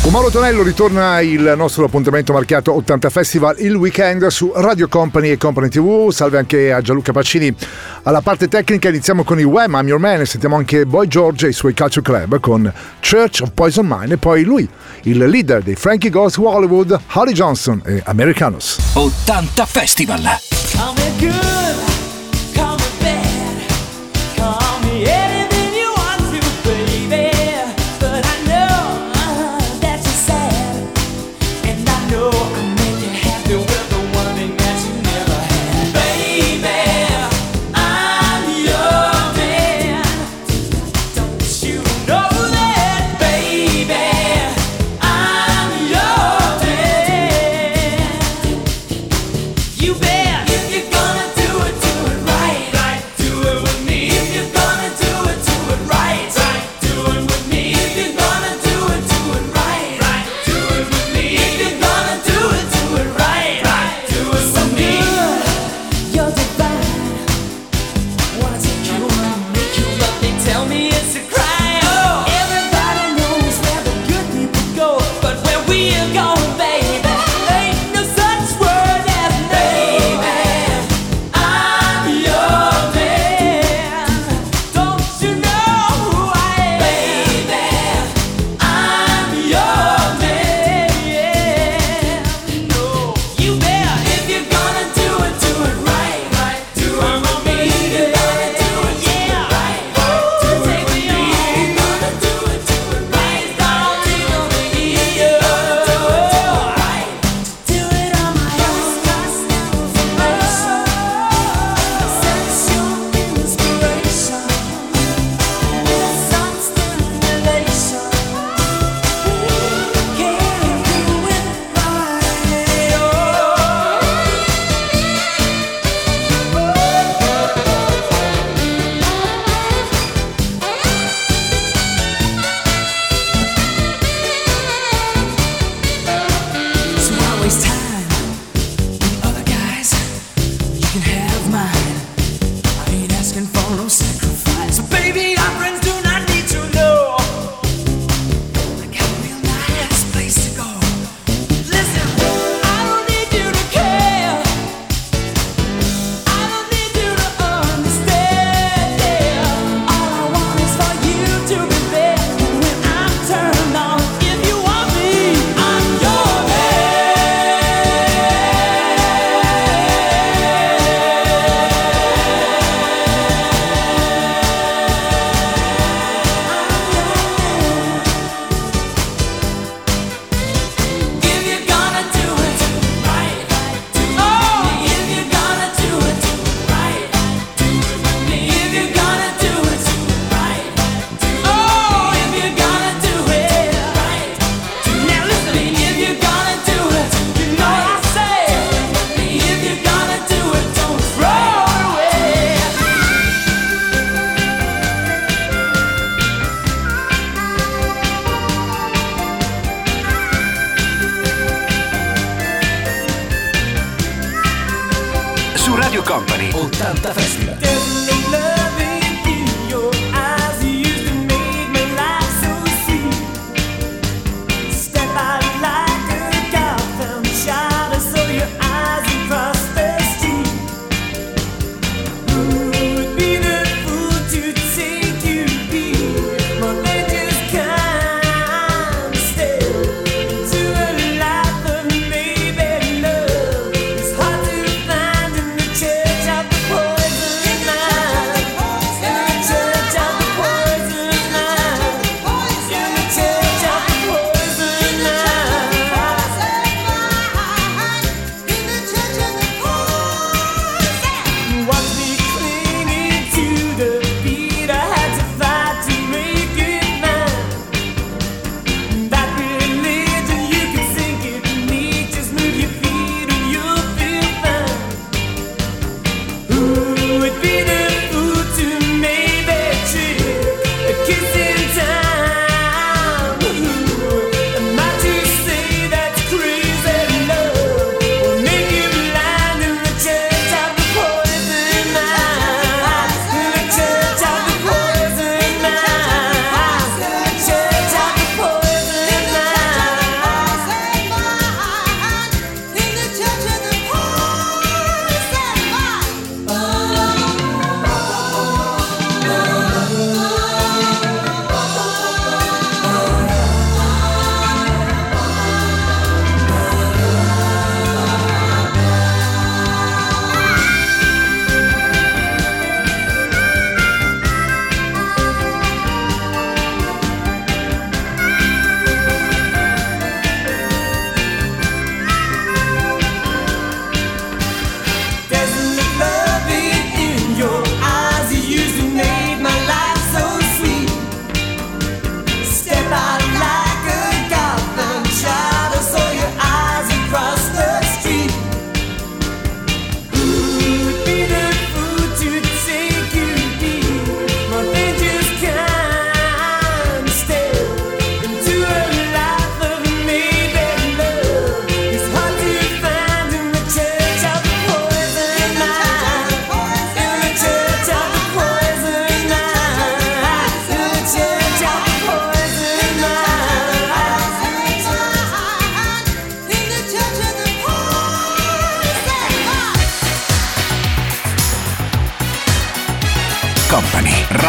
Con Mauro Tonello ritorna il nostro appuntamento marchiato 80 Festival il weekend su Radio Company e Company TV. Salve anche a Gianluca Pacini. Alla parte tecnica iniziamo con i Wham, I'm Your Man, e sentiamo anche Boy George e i suoi Culture Club con Church of Poison Mine, e poi lui, il leader dei Frankie Goes to Hollywood, Harry Johnson e Americanos. 80 Festival. Company 80 Festival.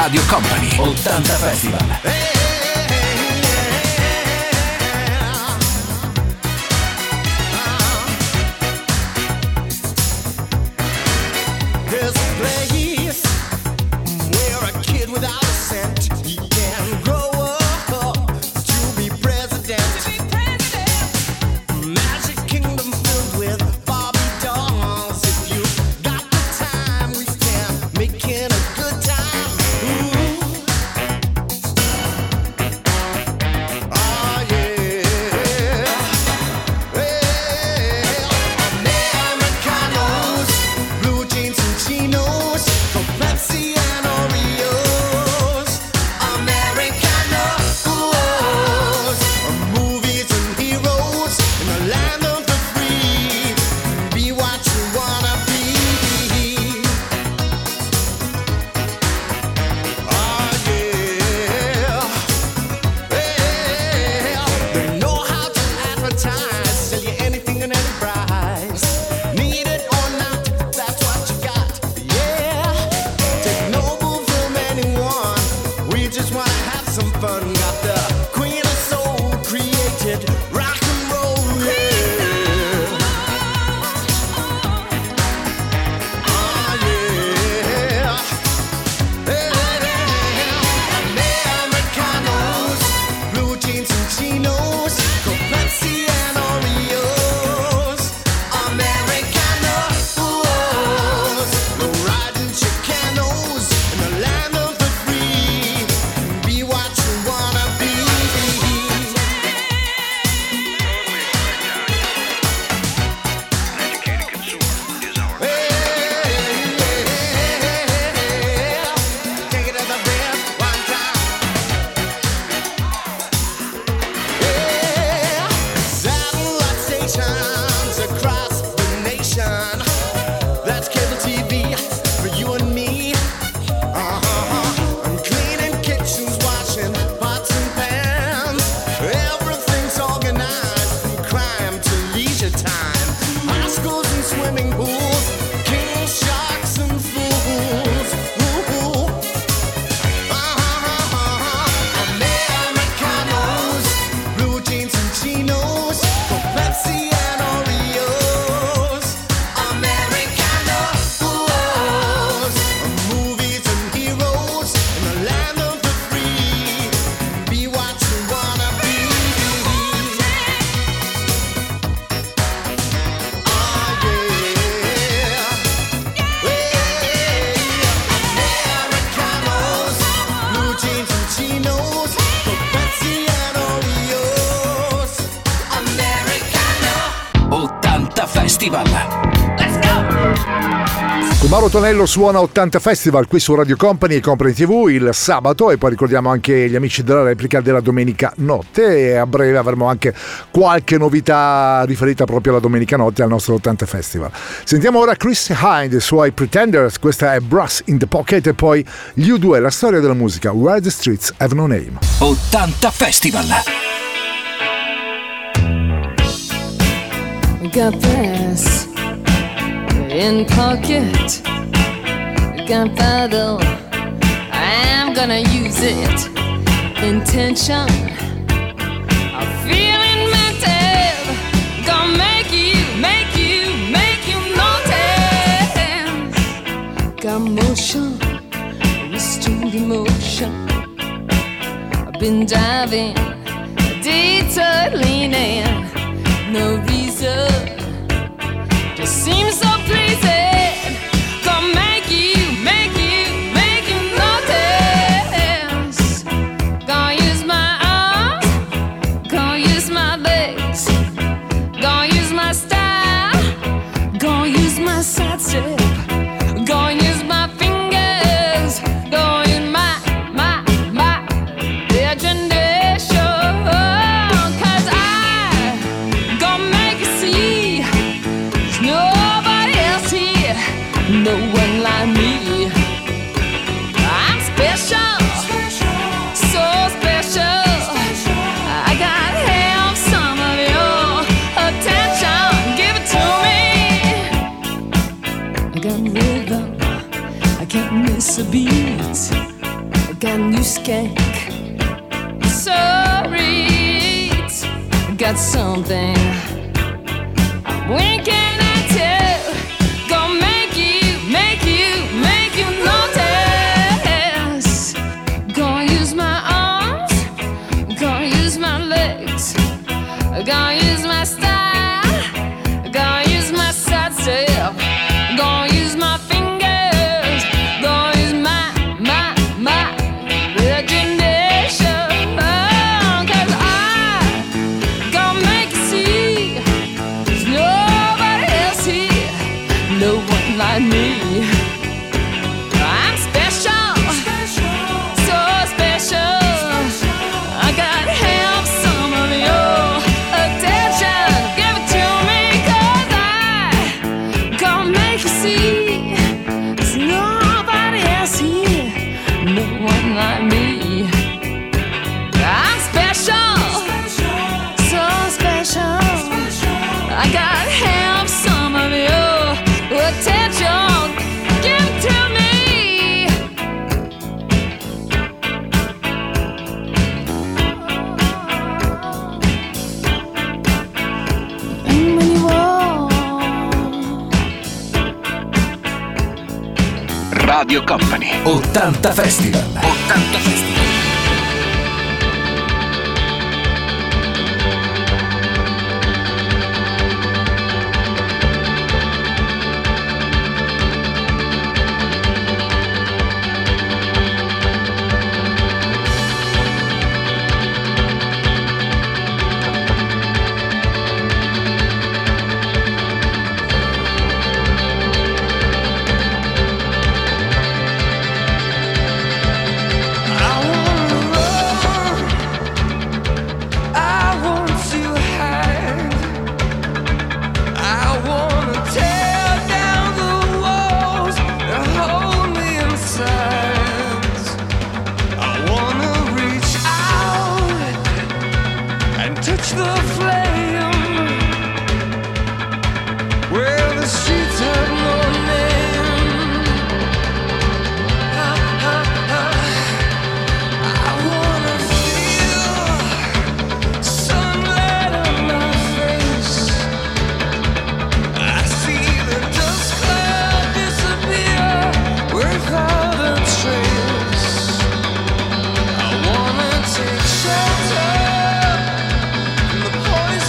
Radio Company 80 Festival. Mauro Tonello suona 80 Festival qui su Radio Company e Company TV il sabato, e poi ricordiamo anche gli amici della replica della domenica notte, e a breve avremo anche qualche novità riferita proprio alla domenica notte al nostro 80 Festival. Sentiamo ora Chris Hyde e i suoi Pretenders, questa è Brass in the Pocket, e poi gli U2, la storia della musica, Where the Streets Have No Name. 80 Festival. Got brass in pocket, gunpowder, I'm gonna use it. Intention, I'm feeling mental, gonna make you notice. Got motion, restored emotion, I've been diving, detour leaning, no reason, just seems so a beat. skank. Sorry, it's got something. When can I tell? Gonna make you notice. Gonna use my arms, gonna use my legs, gonna use my style, gonna use my side step, gonna use my fingers, gonna use my imagination. Oh, 'cause I gonna make you see there's nobody else here, no one like me. I'm special, so special. I gotta have some of your attention. Give it to me, 'cause I gonna make you see there's nobody else here, no one like me. I'm special, so special. I gotta have some of your attention. Give it to me. And when you walk, Radio Company 80 Festival. 80 Festival. Shelter from the poison.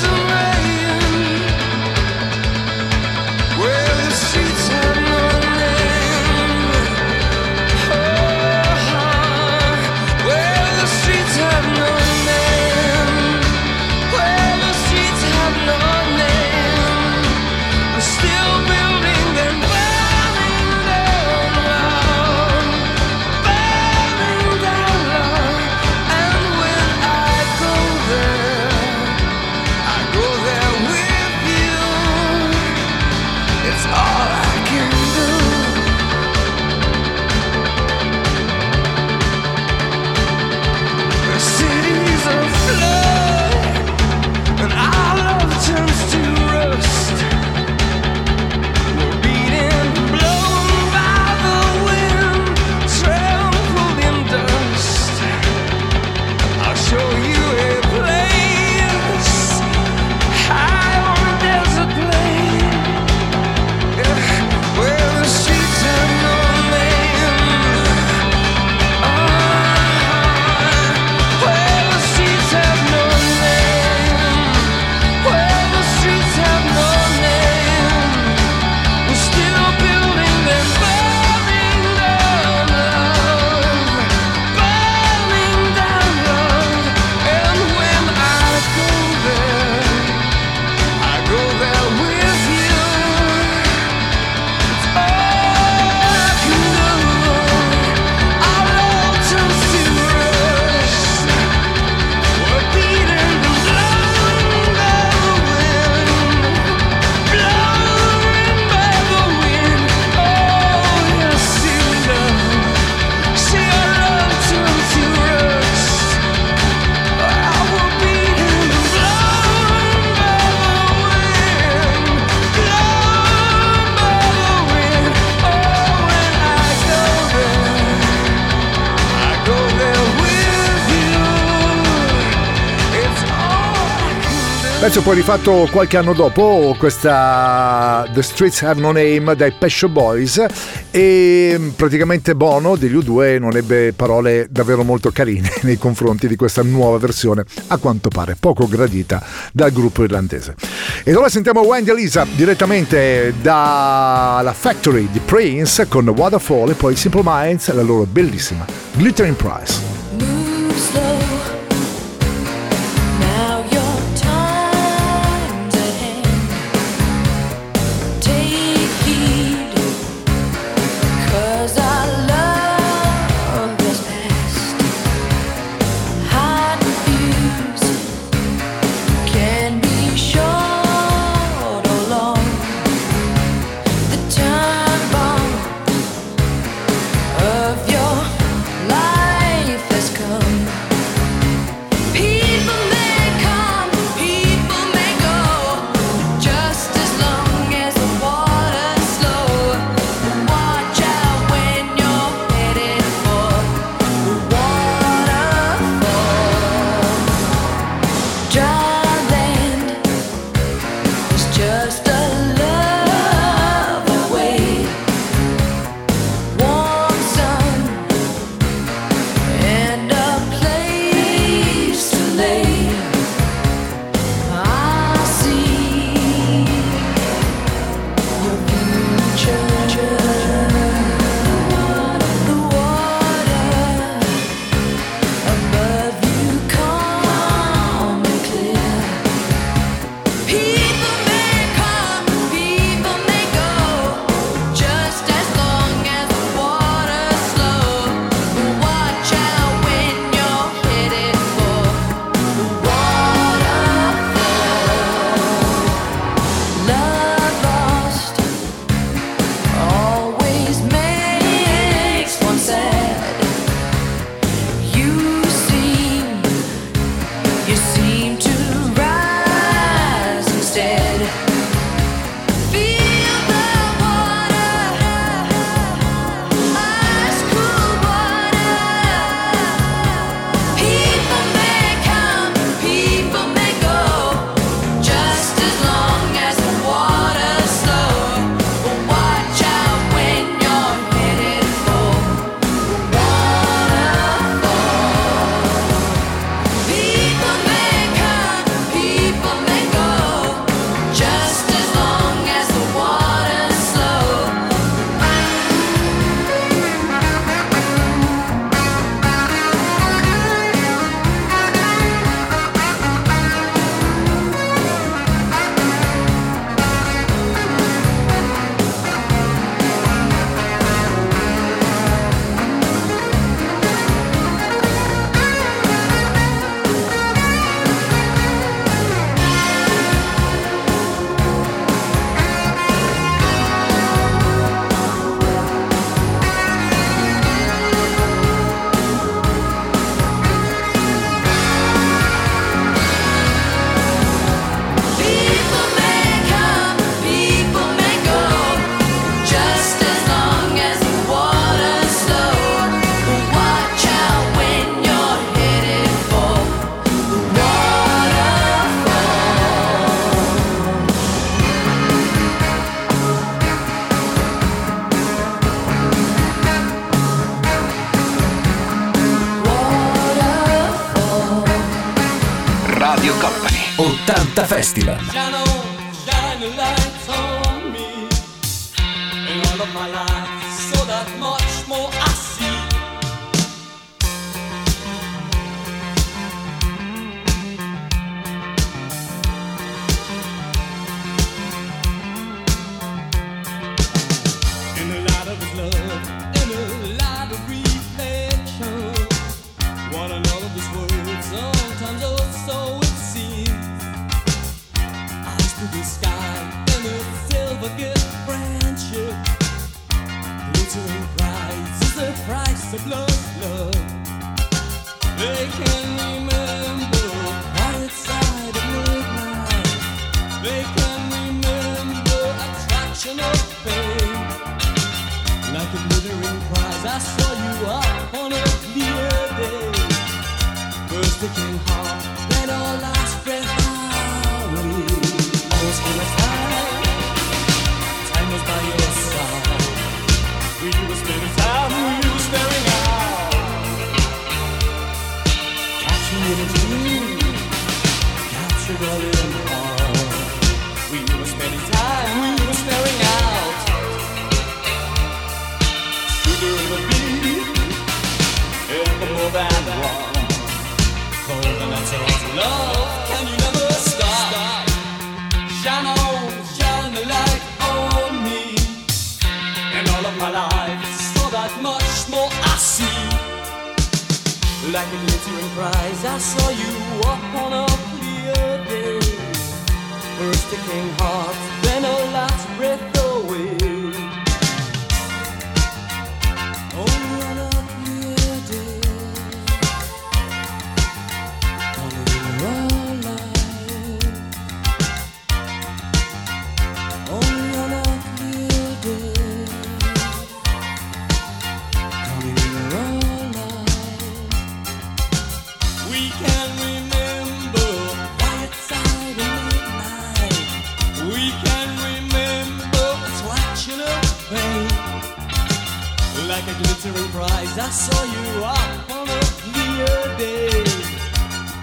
Penso poi rifatto qualche anno dopo questa The Streets Have No Name dai Pet Shop Boys, e praticamente Bono degli U2 non ebbe parole davvero molto carine nei confronti di questa nuova versione, a quanto pare poco gradita dal gruppo irlandese. Ed ora sentiamo Wendy e Lisa direttamente dalla Factory di Prince con Waterfall e poi Simple Minds, la loro bellissima Glittering Prize. Festival. Shine a light on me, and all of my life, so that much more I see. In the light of his love, in the light of reflection, what I love of this world, sometimes oh so it seems. To the sky in a silver gilt friendship, Like a glittering prize, I saw you up on a clear day. First a king heart, then a last breath away. On a clear day, on a real life. On a clear day, on a real life. Like a glittering prize, I saw you up on a clear day.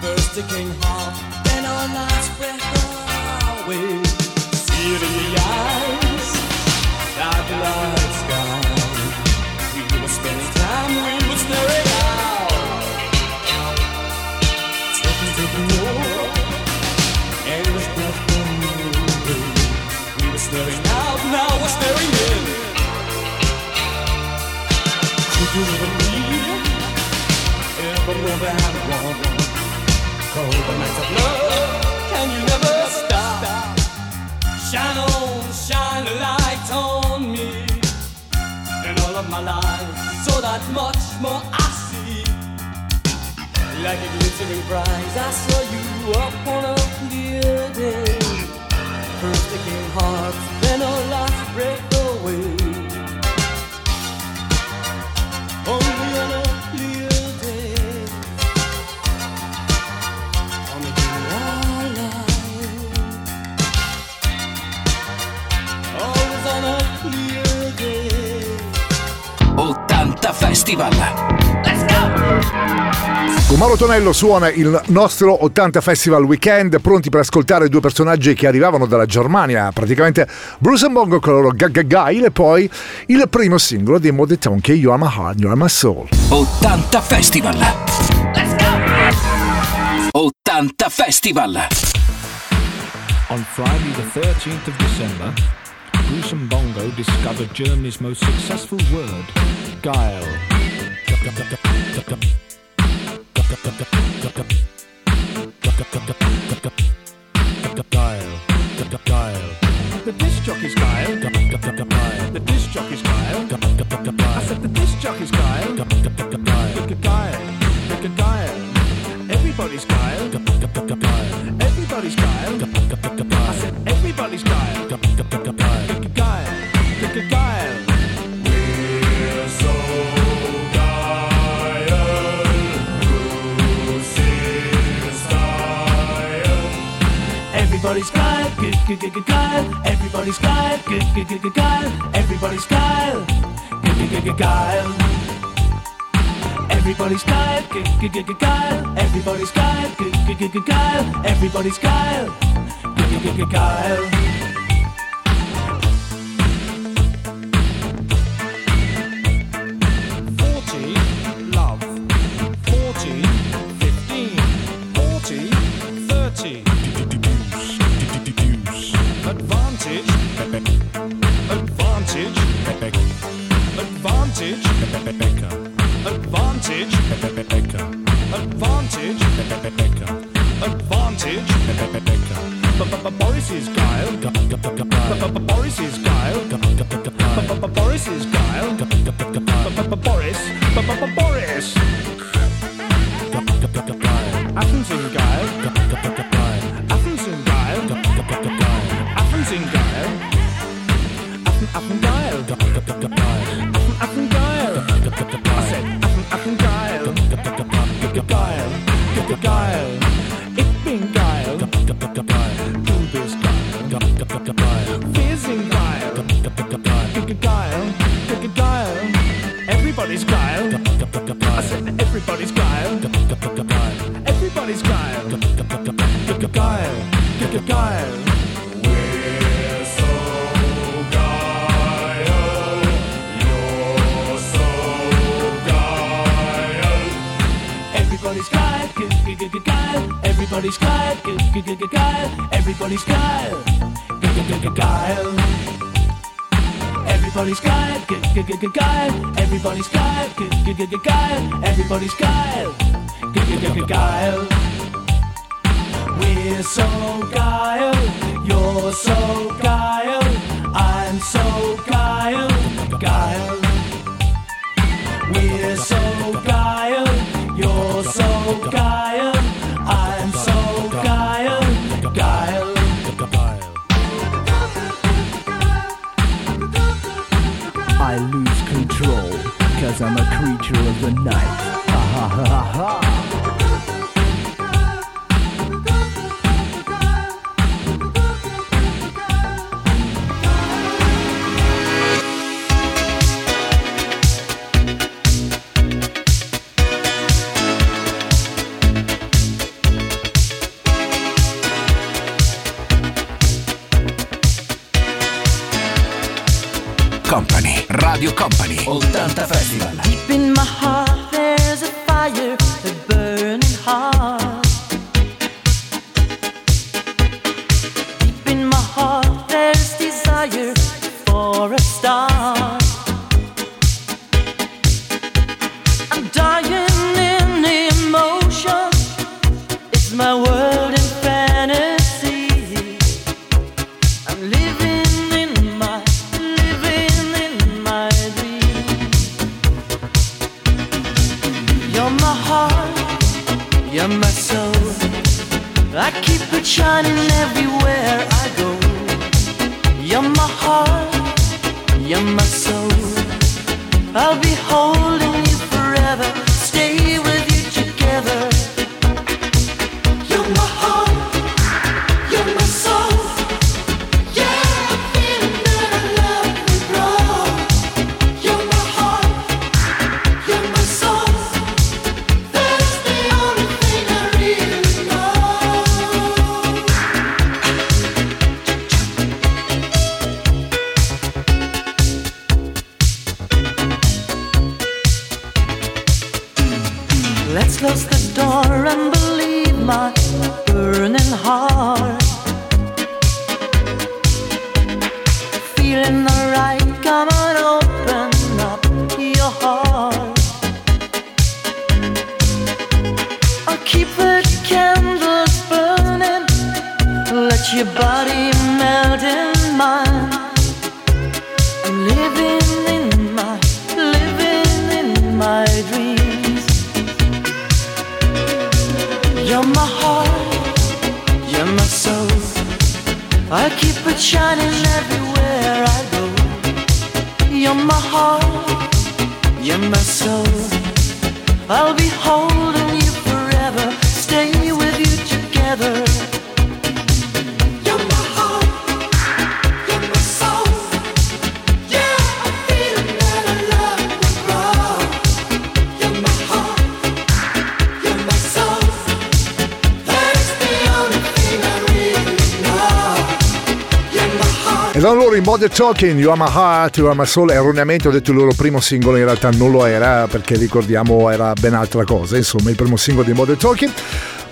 First a king heart, then our last breath away. See it in the eyes, dark light sky. We were spending time, we were staring out. Taking to the war, and this breath from you. We were staring out, now we're staring in. You were the need, every move I had wrong. Cold the nights of love, can you never stop? Shine on, shine a light on me. In all of my life, so that much more I see. Like a glittering prize, I saw you up on a clear day. First a king heart, then a last breakaway. Festival. Let's go! Con Mauro Tonello suona il nostro 80 Festival Weekend, pronti per ascoltare due personaggi che arrivavano dalla Germania, praticamente Bruce & Bongo con il loro Gagagail e poi il primo singolo dei Mode Tonka, You Are My Heart, You Are My Soul. 80 Festival. Let's go! 80 Festival. On Friday the 13th of December, Bruce & Bongo discovered Germany's most successful word, guile. The disc jockey's guile. The disc jockey's guile. I said the disc jockey's guile. The guile. Everybody's guile. Everybody's guile. I said everybody's guile. The guile. The guile. Everybody's guile, good, good, good, guile. Everybody's guile, good, good, good, good, guile. Everybody's guile, good, good, good, good, guile. Everybody's guile, good, good, good, good, guile. Everybody's guile, good, good, good, good, guile. Everybody's guile, good, good, good, good, guile. Everybody's guile. Everybody's guile. Guile. Everybody's guile, guile. Everybody's guile, guile. Everybody's guile, guile. Everybody's guile, guile. Everybody's guile, guile. Everybody's guile, guile. We're so guile, you're so guile, I'm so guile, guile. We're so guile, you're so guile, I'm so guile, guile. I lose control, 'cause I'm a creature of the night. Ha ha ha ha ha. Company, Radio Company, 80 Festival. Deep in my heart there's a fire, a burning heart. Deep in my heart there's desire for a star. I'm dying in emotion, it's my world in fantasy. I'm living in my you're my soul, I keep it shining everywhere I go. You're my heart, you're my soul, I'll be holding you forever, stay with you together. You're my heart, you're my soul, yeah, I'm feeling that I love you, bro. You're my heart, you're my soul, that's the only thing I really know. Let's close the door and believe my burning heart. Feeling alright, come on, open up your heart. I'll keep the candles burning, let your body melt in mine. I'm living in my dreams. You're my heart, you're my soul, I keep it shining everywhere I go. You're my heart, you're my soul, I'll be holding you forever, stay with you together. You're my heart, you're my soul, yeah, I'm feeling that I love you, bro. You're my heart, you're my soul, that's the only thing I really know. You're my heart. E da loro in Mode Talking, You Are My Heart, You Are My Soul. Erroneamente ho detto il loro primo singolo, in realtà non lo era, perché ricordiamo era ben altra cosa, insomma il primo singolo di Mode Talking.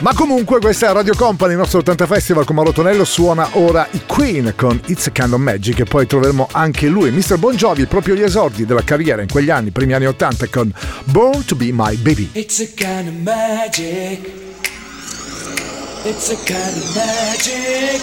Ma comunque questa è Radio Company, il nostro 80 Festival con Mauro Tonello. Suona ora i Queen con It's a Kind of Magic e poi troveremo anche lui, Mr. Bonjovi, proprio gli esordi della carriera in quegli anni, primi anni 80 con Born to Be My Baby. It's a kind of magic, it's a kind of magic,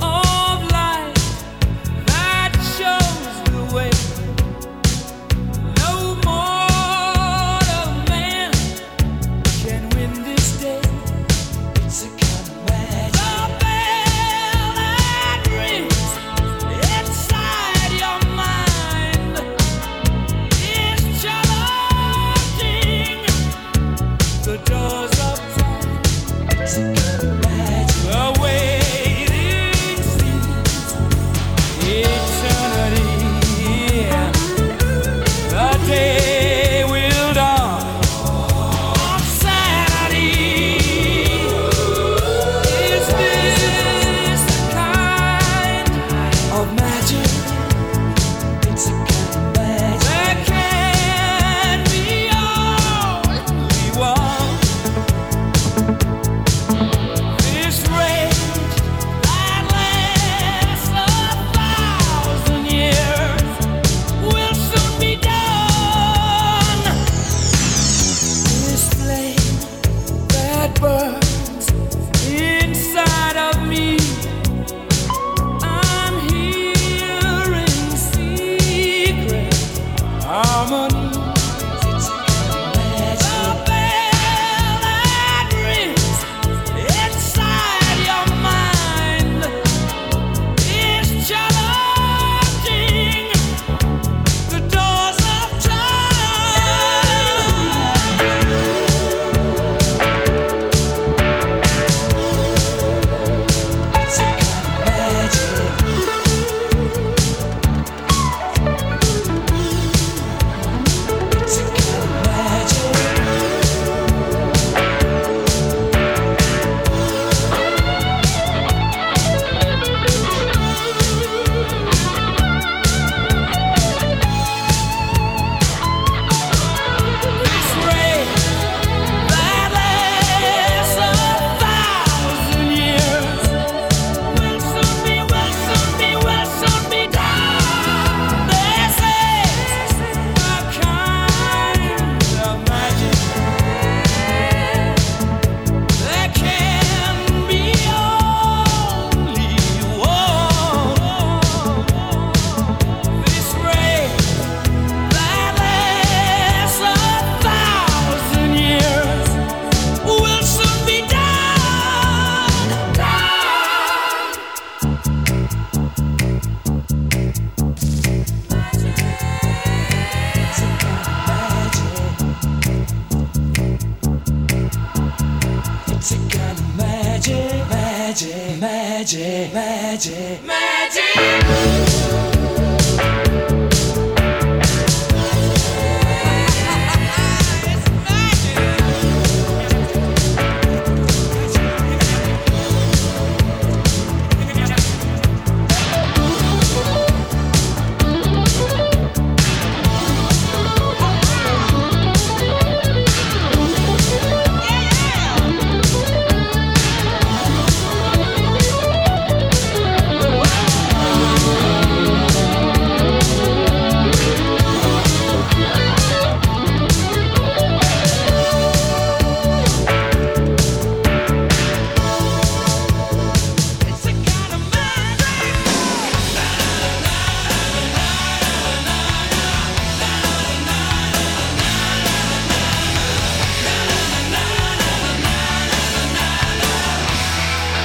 of light that shows the way. No mortal man can win this day. It's a kind of magic. The bell that rings inside your mind is challenging.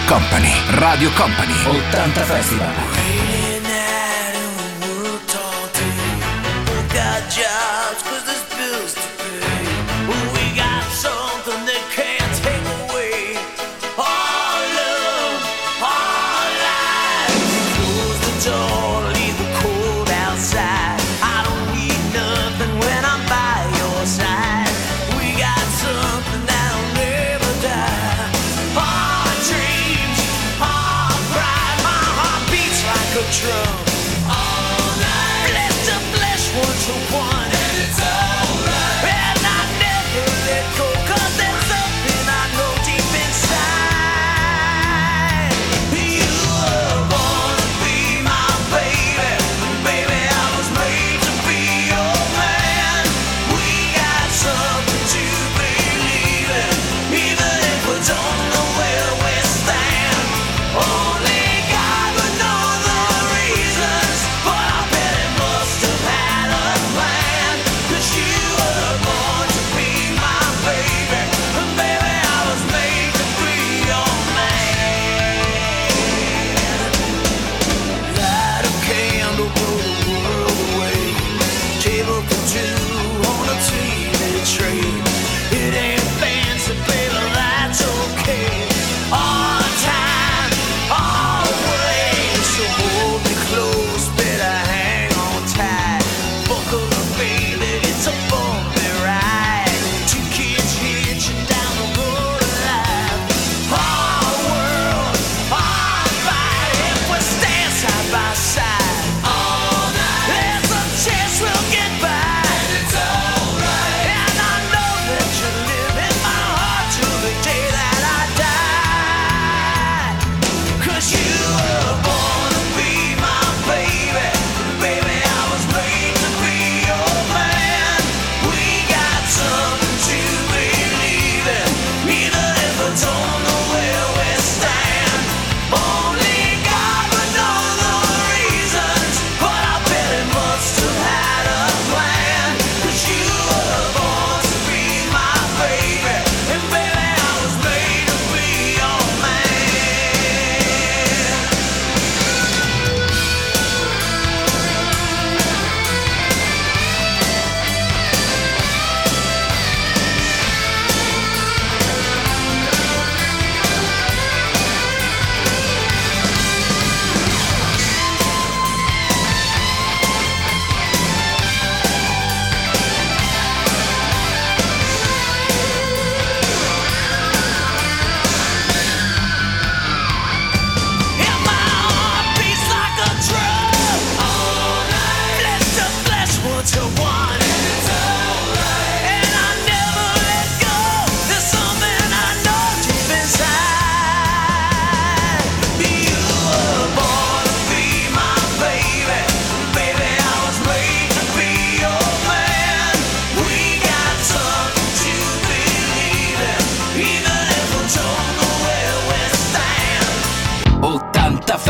Company, Radio Company, 80 Festival. Waiting at a work all day. Got jobs 'cause there's bills to pay. We got something they can't take away. All love, all life. Close the door, leave the cold outside. I don't need nothing when I'm by your side. We got something that'll never die. Our dreams. Try.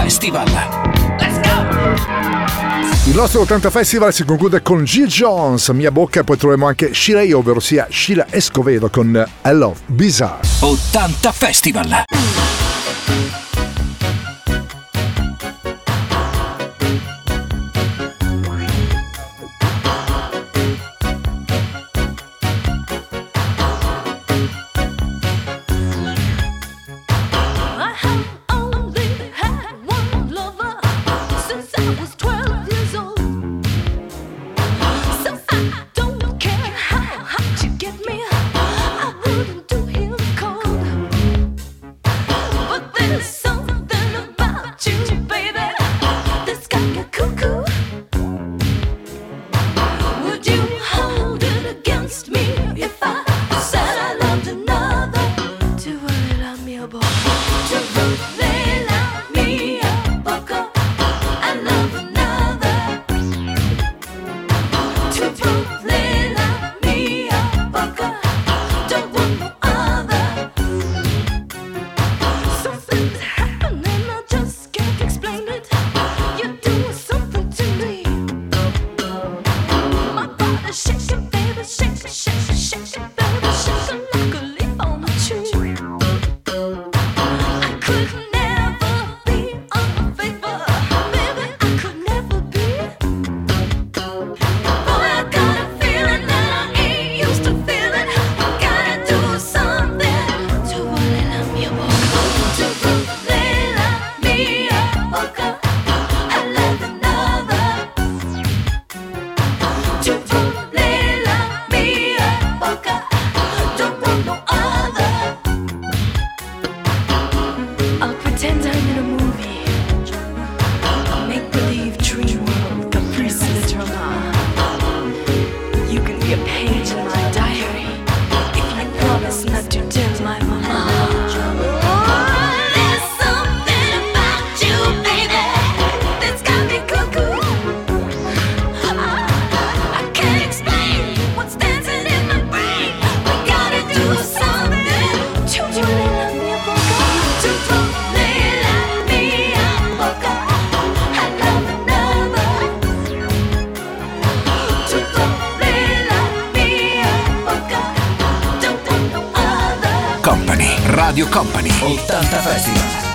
Festival. Let's go! Il nostro 80 Festival si conclude con Jill Jones, Mia bocca, e poi troviamo anche Sheila, ovvero sia Sheila Escovedo, con I Love Bizarre. 80 Festival. Radio Company 80 Festival.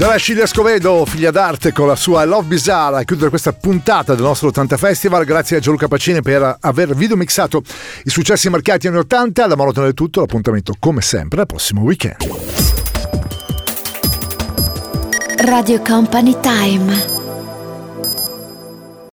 Dalla Sheila Escovedo, figlia d'arte, con la sua Love Bizarre a chiudere questa puntata del nostro 80 Festival. Grazie a Gianluca Pacini per aver videomixato i successi marcati anni 80. Da Mauro Tonello è tutto, l'appuntamento come sempre al prossimo weekend. Radio Company Time.